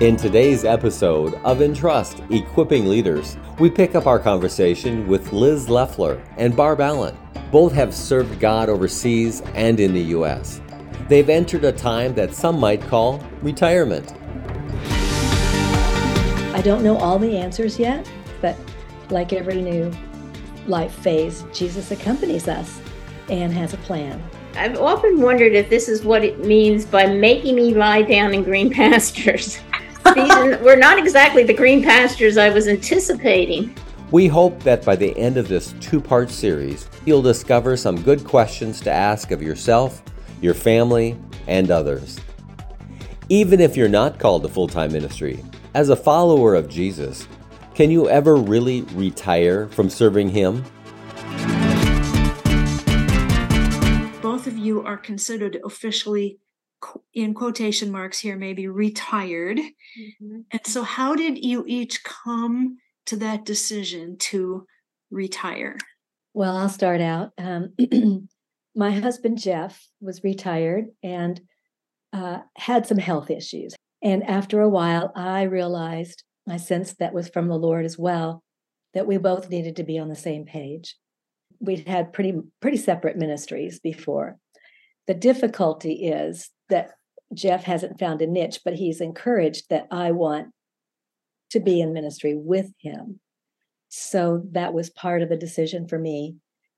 In today's episode of Entrust Equipping Leaders, we pick up our conversation with Liz Loeffler and Barb Allen. Both have served God overseas and in the U.S. They've entered a time that some might call retirement. I don't know all the answers yet, but like every new life phase, Jesus accompanies us and has a plan. I've often wondered if this is what it means by making me lie down in green pastures. These were not exactly the green pastures I was anticipating. We hope that by the end of this two-part series, you'll discover some good questions to ask of yourself, your family, and others. Even if you're not called to full-time ministry, as a follower of Jesus, can you ever really retire from serving Him? Both of you are considered officially, in quotation marks here, maybe retired. Mm-hmm. And so how did you each come to that decision to retire? Well, I'll start out. My husband, Jeff, was retired and had some health issues. And after a while, I realized, I sensed that was from the Lord as well, that we both needed to be on the same page. We'd had pretty separate ministries before. The difficulty is that Jeff hasn't found a niche, but he's encouraged that I want to be in ministry with him. So that was part of the decision for me.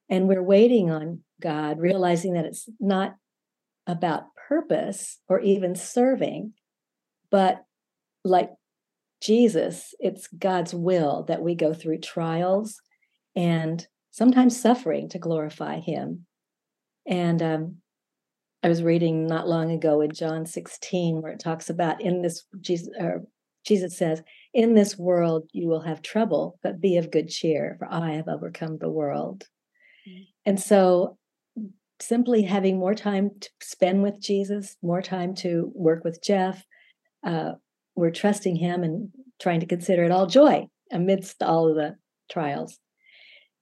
And we're waiting on God, realizing that it's not about purpose or even serving, but like Jesus, it's God's will that we go through trials and sometimes suffering to glorify Him. And I was reading not long ago in John 16, where it talks about Jesus says, "In this world you will have trouble, but be of good cheer, for I have overcome the world." Mm-hmm. And so simply having more time to spend with Jesus, more time to work with Jeff, we're trusting Him and trying to consider it all joy amidst all of the trials.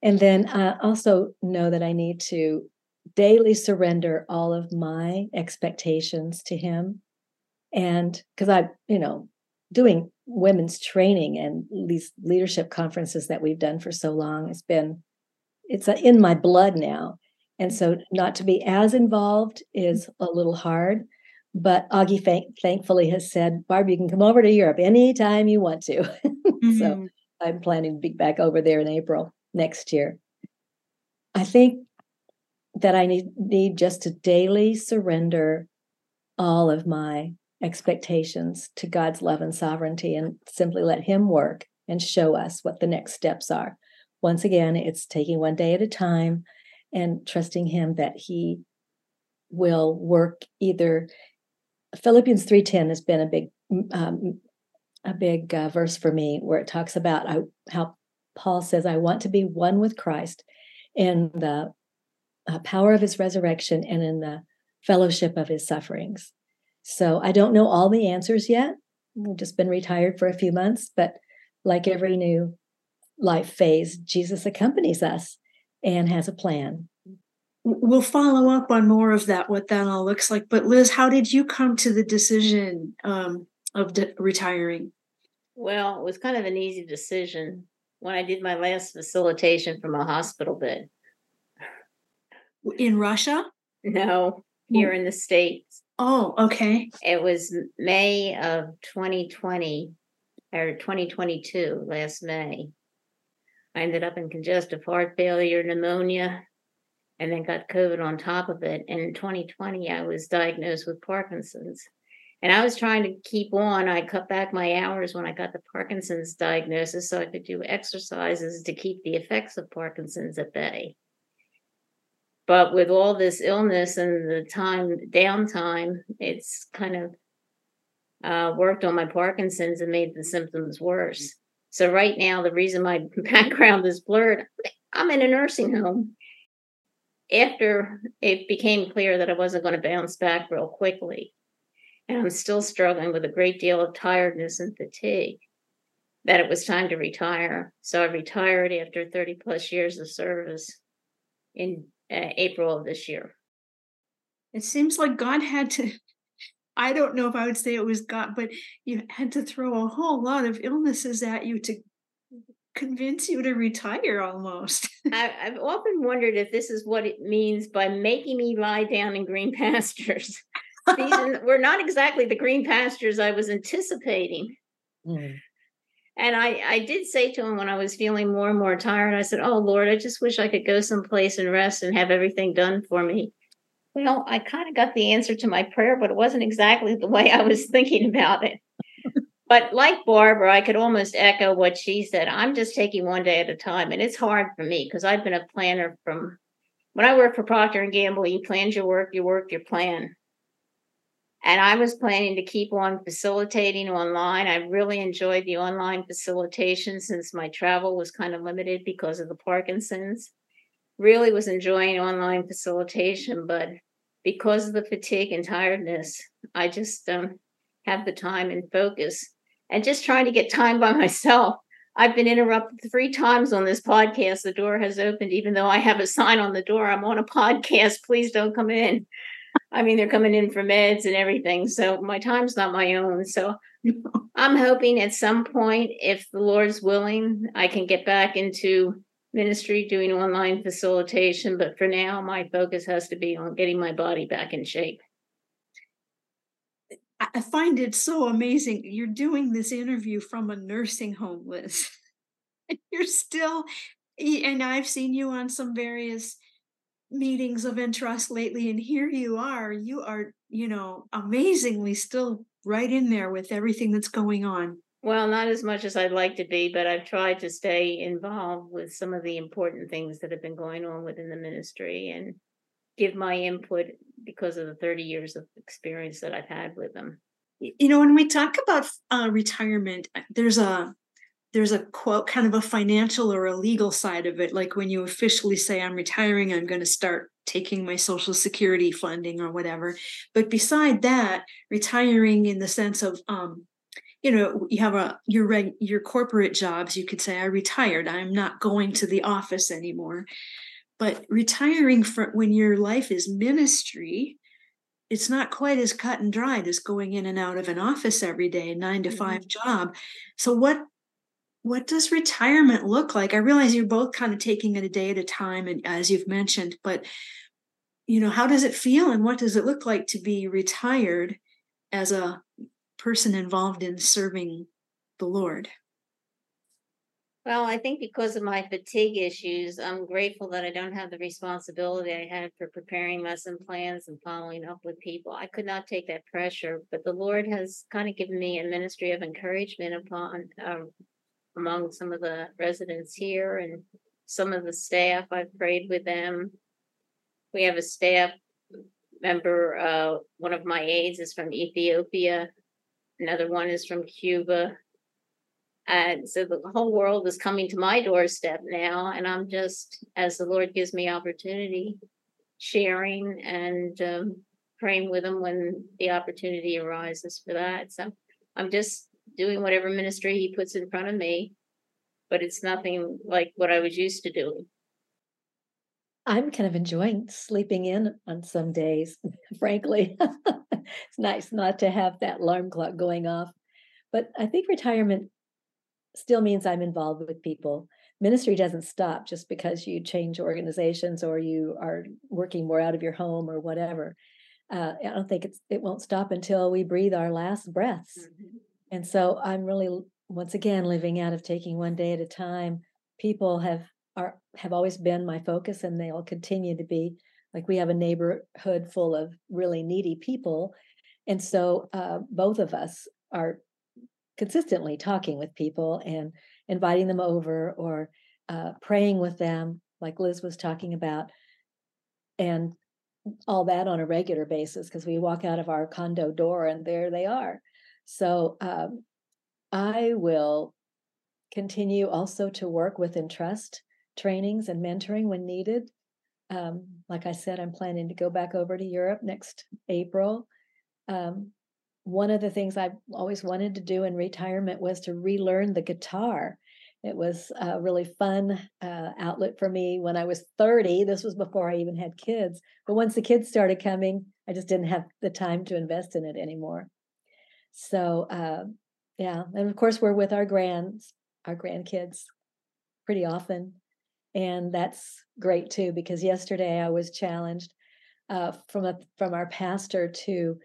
And then I also know that I need to daily surrender all of my expectations to Him. And because I'm, doing women's training and these leadership conferences that we've done for so long, it's in my blood now. And so not to be as involved is a little hard, but Augie thankfully has said, "Barb, you can come over to Europe anytime you want to." Mm-hmm. So I'm planning to be back over there in April next year. I think that I need just to daily surrender all of my expectations to God's love and sovereignty and simply let Him work and show us what the next steps are. Once again, it's taking one day at a time and trusting Him that He will work either. Philippians 3:10 has been a big verse for me, where it talks about how Paul says, "I want to be one with Christ in the power of His resurrection and in the fellowship of His sufferings." So I don't know all the answers yet. I've just been retired for a few months, but like every new life phase, Jesus accompanies us and has a plan. We'll follow up on more of that, what that all looks like. But Liz, how did you come to the decision of retiring? Well, it was kind of an easy decision when I did my last facilitation from a hospital bed. In Russia? No, here in the States. Oh, okay. It was May of 2020 or 2022, last May. I ended up in congestive heart failure, pneumonia, and then got COVID on top of it. And in 2020, I was diagnosed with Parkinson's. And I was trying to keep on. I cut back my hours when I got the Parkinson's diagnosis so I could do exercises to keep the effects of Parkinson's at bay. But with all this illness and the downtime, it's kind of worked on my Parkinson's and made the symptoms worse. So right now, the reason my background is blurred, I'm in a nursing home. After it became clear that I wasn't going to bounce back real quickly, and I'm still struggling with a great deal of tiredness and fatigue, that it was time to retire. So I retired after 30 plus years of service in April of this year. It seems like God had to I don't know if I would say it was God, but you had to throw a whole lot of illnesses at you to convince you to retire almost. I've often wondered if this is what it means by making me lie down in green pastures. These were not exactly the green pastures I was anticipating. Mm. And I did say to him when I was feeling more and more tired, I said, oh, Lord, I just wish I could go someplace and rest and have everything done for me. Well, I kind of got the answer to my prayer, but it wasn't exactly the way I was thinking about it. But like Barbara, I could almost echo what she said. I'm just taking one day at a time. And it's hard for me because I've been a planner from when I worked for Procter & Gamble. You planned your work, you worked your plan. And I was planning to keep on facilitating online. I really enjoyed the online facilitation since my travel was kind of limited because of the Parkinson's. Really was enjoying online facilitation, but because of the fatigue and tiredness, I just don't have the time and focus. And just trying to get time by myself. I've been interrupted 3 times on this podcast. The door has opened, even though I have a sign on the door. I'm on a podcast. Please don't come in. I mean, they're coming in for meds and everything. So my time's not my own. So I'm hoping at some point, if the Lord's willing, I can get back into ministry doing online facilitation. But for now, my focus has to be on getting my body back in shape. I find it so amazing. You're doing this interview from a nursing home, Liz. You're still, and I've seen you on some various meetings of Entrust lately, and here you are, you know, amazingly still right in there with everything that's going on. Well, not as much as I'd like to be, but I've tried to stay involved with some of the important things that have been going on within the ministry and give my input because of the 30 years of experience that I've had with them. You know, when we talk about retirement, there's a quote, kind of a financial or a legal side of it. Like when you officially say, I'm retiring, I'm going to start taking my Social Security funding or whatever. But beside that, retiring in the sense of, you know, you have your corporate jobs, you could say, I retired, I'm not going to the office anymore. But retiring from when your life is ministry, it's not quite as cut and dried as going in and out of an office every day, 9-to-5 job. So what does retirement look like? I realize you're both kind of taking it a day at a time, and as you've mentioned, but you know, how does it feel and what does it look like to be retired as a person involved in serving the Lord? Well, I think because of my fatigue issues, I'm grateful that I don't have the responsibility I had for preparing lesson plans and following up with people. I could not take that pressure, but the Lord has kind of given me a ministry of encouragement upon among some of the residents here and some of the staff. I've prayed with them. We have a staff member. One of my aides is from Ethiopia. Another one is from Cuba. And so the whole world is coming to my doorstep now. And I'm just, as the Lord gives me opportunity, sharing and praying with them when the opportunity arises for that. So I'm just doing whatever ministry he puts in front of me, but it's nothing like what I was used to doing. I'm kind of enjoying sleeping in on some days, frankly. It's nice not to have that alarm clock going off. But I think retirement still means I'm involved with people. Ministry doesn't stop just because you change organizations or you are working more out of your home or whatever. I don't think it won't stop until we breathe our last breaths. Mm-hmm. And so I'm really, once again, living out of taking one day at a time. People have always been my focus, and they'll continue to be. Like we have a neighborhood full of really needy people. And so both of us are consistently talking with people and inviting them over or praying with them, like Liz was talking about, and all that on a regular basis, because we walk out of our condo door and there they are. So I will continue also to work with Entrust trainings and mentoring when needed. Like I said, I'm planning to go back over to Europe next April. One of the things I've always wanted to do in retirement was to relearn the guitar. It was a really fun outlet for me when I was 30. This was before I even had kids. But once the kids started coming, I just didn't have the time to invest in it anymore. So, yeah. And of course, we're with our grandkids pretty often. And that's great, too, because yesterday I was challenged from our pastor to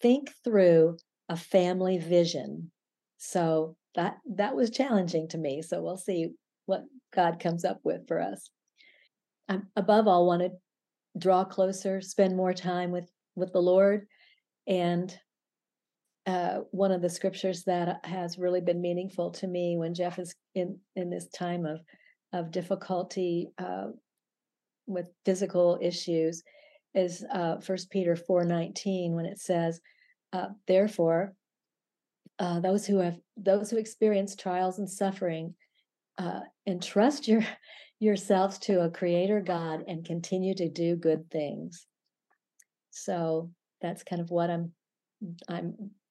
think through a family vision. So that was challenging to me. So we'll see what God comes up with for us. I, above all, want to draw closer, spend more time with the Lord. And one of the scriptures that has really been meaningful to me when Jeff is in this time of difficulty with physical issues is 1 Peter 4:19, when it says, therefore, those who experience trials and suffering, entrust yourselves to a creator God and continue to do good things. So that's kind of what I'm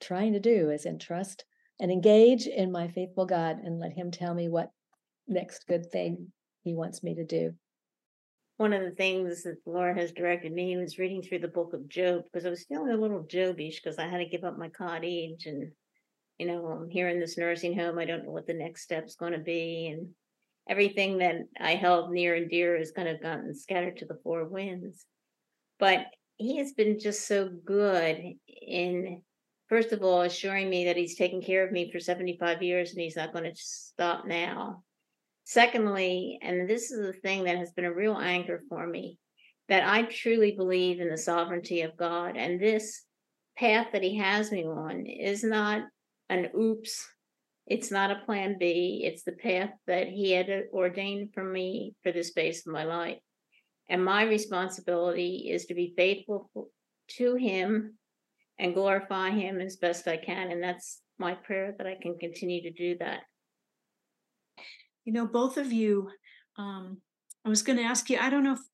trying to do, is entrust and engage in my faithful God and let him tell me what next good thing he wants me to do. One of the things that the Lord has directed me was reading through the book of Job, because I was feeling a little Jobish because I had to give up my cottage and, you know, I'm here in this nursing home. I don't know what the next step's going to be. And everything that I held near and dear has kind of gotten scattered to the four winds. But he has been just so good in, first of all, assuring me that he's taken care of me for 75 years and he's not going to stop now. Secondly, and this is the thing that has been a real anchor for me, that I truly believe in the sovereignty of God. And this path that he has me on is not an oops. It's not a plan B. It's the path that he had ordained for me for this phase of my life. And my responsibility is to be faithful to him and glorify him as best I can. And that's my prayer, that I can continue to do that. You know, both of you, I was going to ask you, I don't know, if,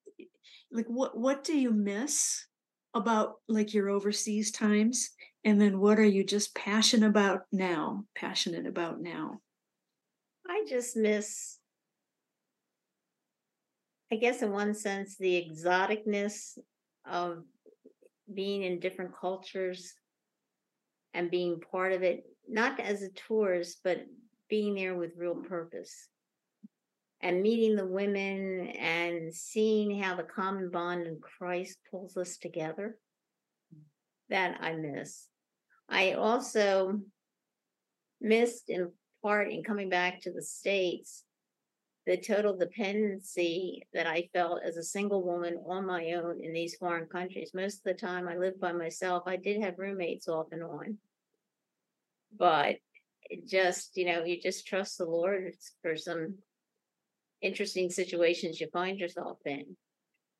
like, what do you miss about, like, your overseas times? And then what are you just passionate about now? I just miss, I guess in one sense, the exoticness of being in different cultures and being part of it, not as a tourist, but being there with real purpose. And meeting the women and seeing how the common bond in Christ pulls us together, that I miss. I also missed, in part, in coming back to the States, the total dependency that I felt as a single woman on my own in these foreign countries. Most of the time I lived by myself. I did have roommates off and on, but it just, you know, you just trust the Lord for some interesting situations you find yourself in.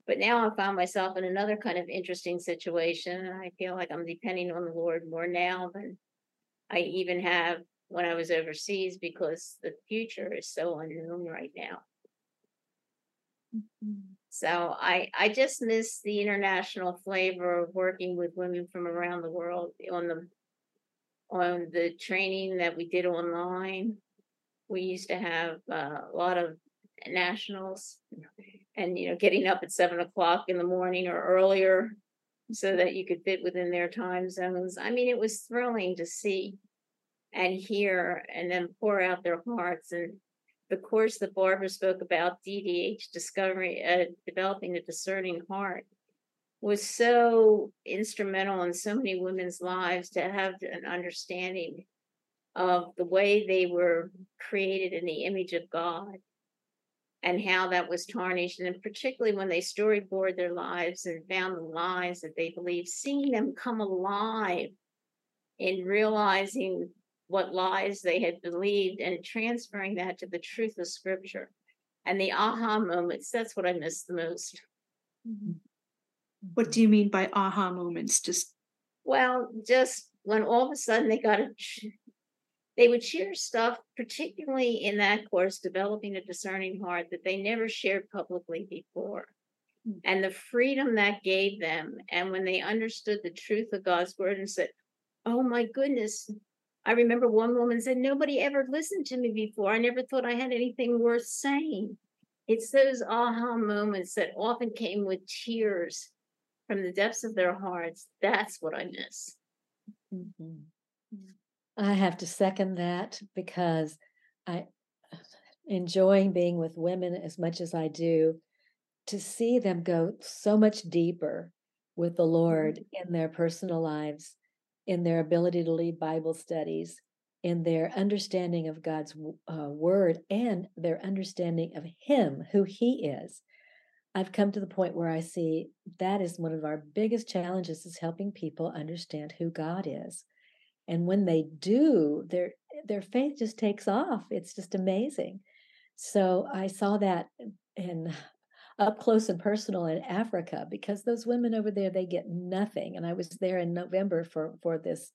But now I found myself in another kind of interesting situation, and I feel like I'm depending on the Lord more now than I even have when I was overseas, because the future is so unknown right now. Mm-hmm. So I just miss the international flavor of working with women from around the world on the training that we did online. We used to have a lot of nationals, and, you know, getting up at 7:00 in the morning or earlier so that you could fit within their time zones. I mean, it was thrilling to see and hear and then pour out their hearts. And the course that Barbara spoke about, DDH, developing a discerning heart, was so instrumental in so many women's lives, to have an understanding of the way they were created in the image of God and how that was tarnished. And then particularly when they storyboard their lives and found the lies that they believed, seeing them come alive and realizing what lies they had believed and transferring that to the truth of Scripture and the aha moments, that's what I miss the most. What do you mean by aha moments? Just when all of a sudden they would share stuff, particularly in that course, developing a discerning heart, that they never shared publicly before. Mm-hmm. And the freedom that gave them. And when they understood the truth of God's word and said, oh my goodness, I remember one woman said, nobody ever listened to me before. I never thought I had anything worth saying. It's those aha moments that often came with tears from the depths of their hearts. That's what I miss. Mm-hmm. I have to second that, because I enjoying being with women as much as I do, to see them go so much deeper with the Lord in their personal lives, in their ability to lead Bible studies, in their understanding of God's word, and their understanding of Him, who He is. I've come to the point where I see that is one of our biggest challenges, is helping people understand who God is. And when they do, their faith just takes off. It's just amazing. So I saw that in up close and personal in Africa, because those women over there, they get nothing. And I was there in November for this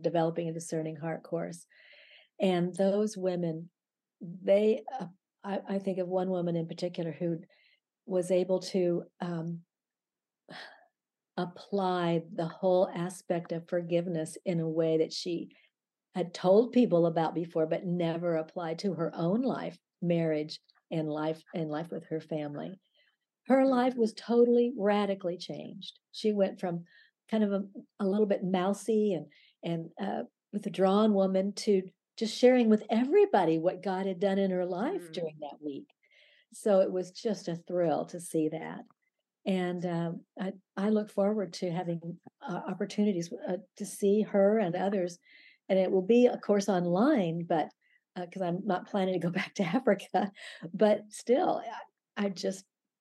developing a discerning heart course. And those women, they, I think of one woman in particular who was able to apply the whole aspect of forgiveness in a way that she had told people about before, but never applied to her own life, marriage, and life with her family. Her life was totally, radically changed. She went from kind of a little bit mousy and withdrawn woman to just sharing with everybody what God had done in her life during that week. So it was just a thrill to see that. And I look forward to having opportunities to see her and others. And it will be, of course, online, but because I'm not planning to go back to Africa. But still,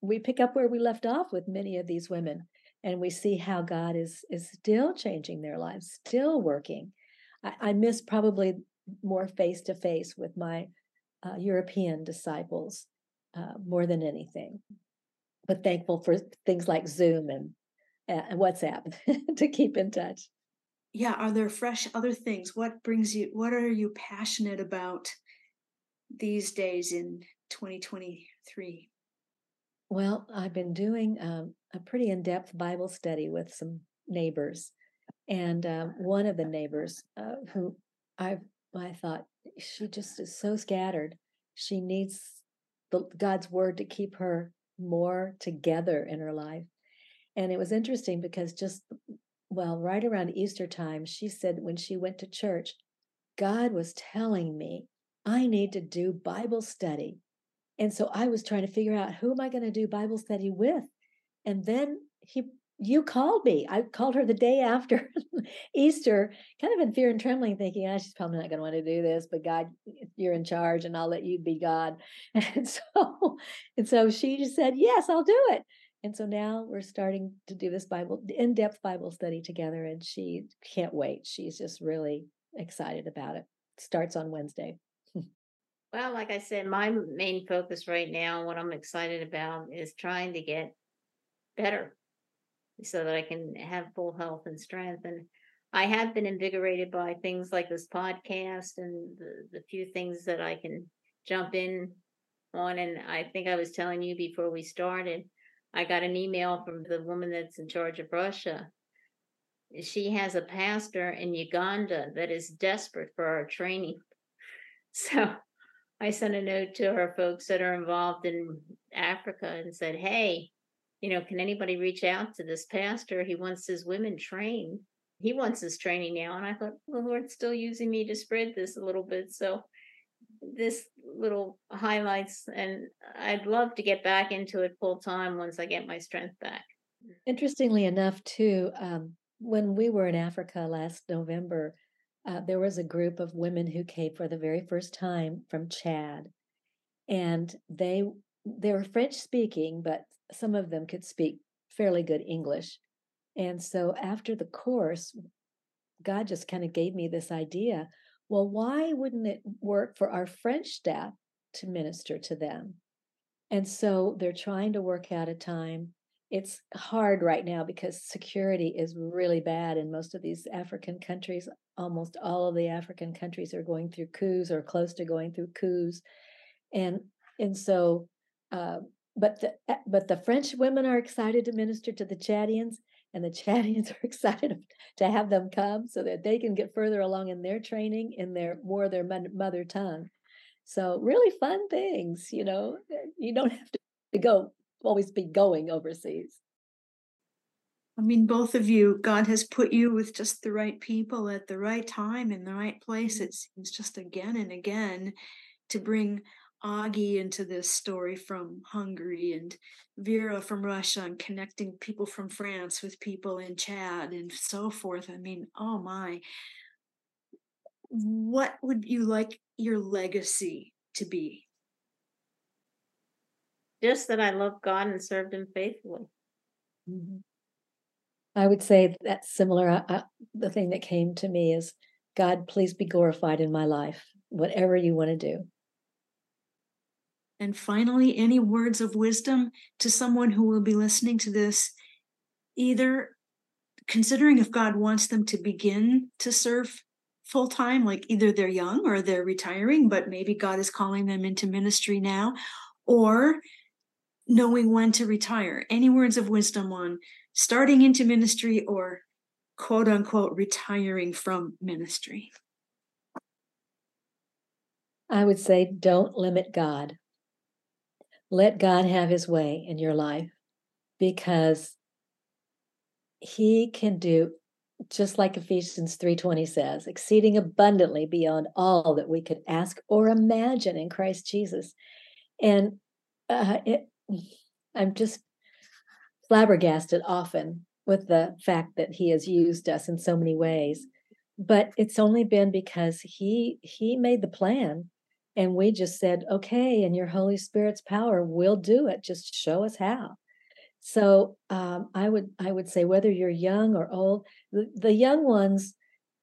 we pick up where we left off with many of these women, and we see how God is still changing their lives, still working. I miss probably more face-to-face with my European disciples more than anything, but thankful for things like Zoom and WhatsApp to keep in touch. Yeah. Are there fresh other things? What are you passionate about these days in 2023? Well, I've been doing a pretty in-depth Bible study with some neighbors, and one of the neighbors who I thought, she just is so scattered. She needs God's word to keep her more together in her life. And it was interesting because right around Easter time, she said when she went to church, God was telling me I need to do Bible study. And so I was trying to figure out, who am I going to do Bible study with? And then you called me. I called her the day after Easter, kind of in fear and trembling, thinking, she's probably not going to want to do this, but God, you're in charge and I'll let you be God. And so she just said, yes, I'll do it. And so now we're starting to do this in-depth Bible study together, and she can't wait. She's just really excited about it. Starts on Wednesday. Well, like I said, my main focus right now, what I'm excited about, is trying to get better so that I can have full health and strength. And I have been invigorated by things like this podcast and the few things that I can jump in on. And I think I was telling you before we started, I got an email from the woman that's in charge of Russia. She has a pastor in Uganda that is desperate for our training. So I sent a note to her folks that are involved in Africa and said, hey, can anybody reach out to this pastor? He wants his women trained. He wants his training now. And I thought, the Lord's still using me to spread this a little bit. So this little highlights, and I'd love to get back into it full time once I get my strength back. Interestingly enough, too, when we were in Africa last November, there was a group of women who came for the very first time from Chad, and they were French speaking, but some of them could speak fairly good English. And so after the course, God just kind of gave me this idea. Well, why wouldn't it work for our French staff to minister to them? And so they're trying to work out a time. It's hard right now because security is really bad in most of these African countries. Almost all of the African countries are going through coups or close to going through coups. And so, but the French women are excited to minister to the Chadians, and the Chattians are excited to have them come so that they can get further along in their training in their mother tongue. So really fun things, you know, you don't have to always be going overseas. I mean, both of you, God has put you with just the right people at the right time in the right place. It seems just again and again to bring Augie into this story from Hungary and Vera from Russia and connecting people from France with people in Chad and so forth. I mean, oh my, what would you like your legacy to be? Just that I loved God and served him faithfully. Mm-hmm. I would say that's similar. The thing that came to me is, God, please be glorified in my life, whatever you want to do. And finally, any words of wisdom to someone who will be listening to this, either considering if God wants them to begin to serve full-time, like either they're young or they're retiring, but maybe God is calling them into ministry now, or knowing when to retire. Any words of wisdom on starting into ministry or quote unquote retiring from ministry? I would say, don't limit God. Let God have his way in your life, because he can do, just like Ephesians 3:20 says, exceeding abundantly beyond all that we could ask or imagine in Christ Jesus. And I'm just flabbergasted often with the fact that he has used us in so many ways, but it's only been because he made the plan. And we just said, okay, in your Holy Spirit's power, we'll do it. Just show us how. So I would say, whether you're young or old, the young ones,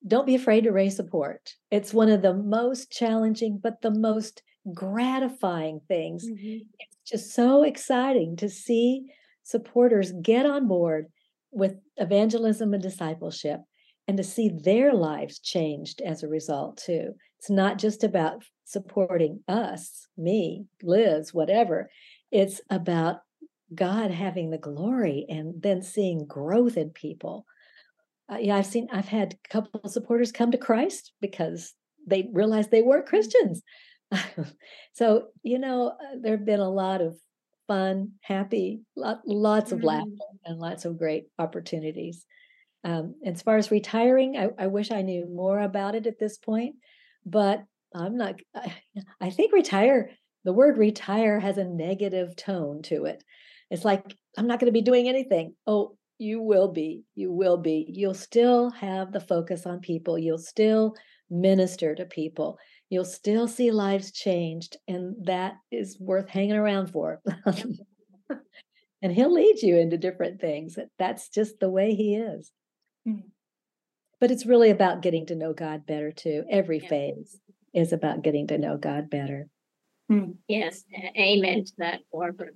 don't be afraid to raise support. It's one of the most challenging, but the most gratifying things. Mm-hmm. It's just so exciting to see supporters get on board with evangelism and discipleship, and to see their lives changed as a result too. It's not just about supporting us, me, Liz, whatever. It's about God having the glory and then seeing growth in people. I've had a couple of supporters come to Christ because they realized they weren't Christians. So, you know, there have been a lot of fun, happy, lots of laughter and lots of great opportunities. As far as retiring, I wish I knew more about it at this point, but I'm not. I think retire, the word retire has a negative tone to it. It's like, I'm not going to be doing anything. Oh, you will be. You'll still have the focus on people. You'll still minister to people. You'll still see lives changed. And that is worth hanging around for. And he'll lead you into different things. That's just the way he is. But it's really about getting to know God better too. Every phase is about getting to know God better. Yes, amen to that, Barbara.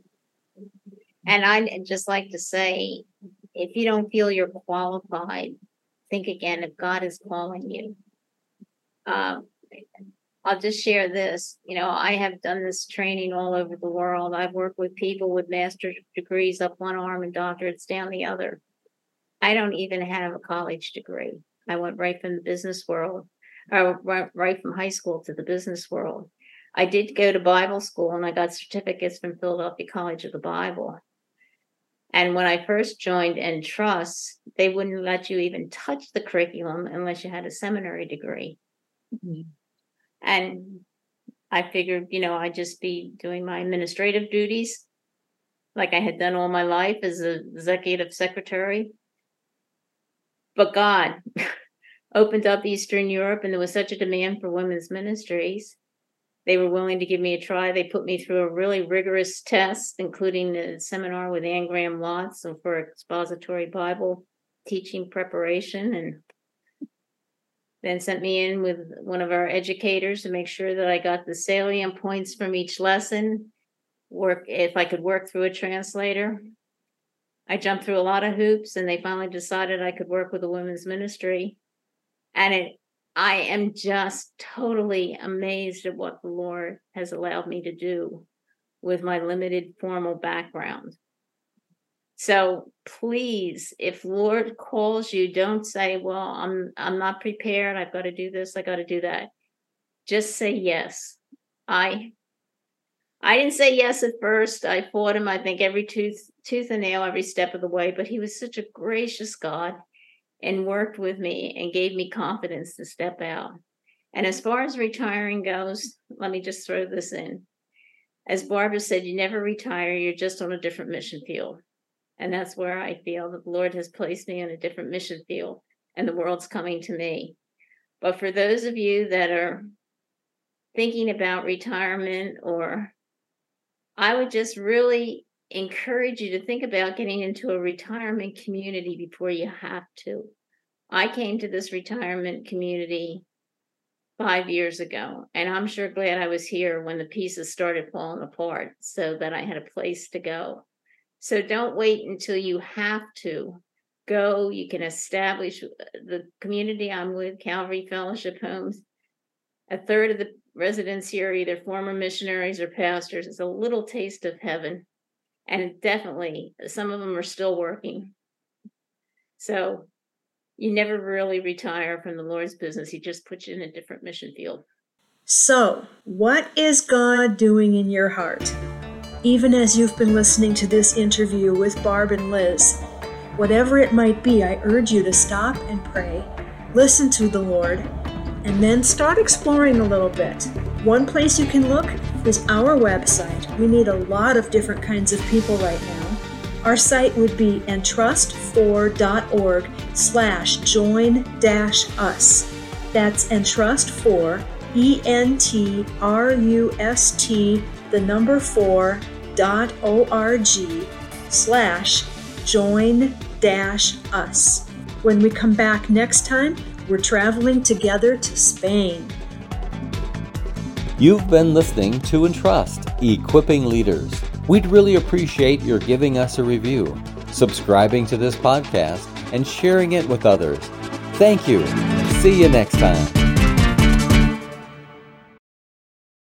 And I'd just like to say, if you don't feel you're qualified, think again if God is calling you. I'll just share this. You know, I have done this training all over the world. I've worked with people with master's degrees up one arm and doctorates down the other. I don't even have a college degree. I went right from the business world, or right from high school to the business world. I did go to Bible school and I got certificates from Philadelphia College of the Bible. And when I first joined Entrust, they wouldn't let you even touch the curriculum unless you had a seminary degree. Mm-hmm. And I figured, you know, I'd just be doing my administrative duties like I had done all my life as an executive secretary. But God opened up Eastern Europe, and there was such a demand for women's ministries. They were willing to give me a try. They put me through a really rigorous test, including the seminar with Anne Graham Lotz and for expository Bible teaching preparation, and then sent me in with one of our educators to make sure that I got the salient points from each lesson, if I could work through a translator. I jumped through a lot of hoops, and they finally decided I could work with the women's ministry. And I am just totally amazed at what the Lord has allowed me to do with my limited formal background. So please, if Lord calls you, don't say, well, I'm not prepared. I've got to do this. I got to do that. Just say yes. I didn't say yes at first. I fought him, I think, every tooth and nail, every step of the way. But he was such a gracious God and worked with me and gave me confidence to step out. And as far as retiring goes, let me just throw this in. As Barbara said, you never retire. You're just on a different mission field. And that's where I feel that the Lord has placed me on a different mission field, and the world's coming to me. But for those of you that are thinking about retirement, or I would just really encourage you to think about getting into a retirement community before you have to. I came to this retirement community 5 years ago, and I'm sure glad I was here when the pieces started falling apart so that I had a place to go. So don't wait until you have to go. You can establish the community I'm with, Calvary Fellowship Homes. A third of the residents here are either former missionaries or pastors. It's a little taste of heaven. And definitely, some of them are still working. So you never really retire from the Lord's business. He just puts you in a different mission field. So what is God doing in your heart? Even as you've been listening to this interview with Barb and Liz, whatever it might be, I urge you to stop and pray, listen to the Lord, and then start exploring a little bit. One place you can look is our website. We need a lot of different kinds of people right now. Our site would be entrust4.org/join-us. That's entrust4, entrust4.org/join-us. When we come back next time, we're traveling together to Spain. You've been listening to Entrust, Equipping Leaders. We'd really appreciate your giving us a review, subscribing to this podcast, and sharing it with others. Thank you. See you next time.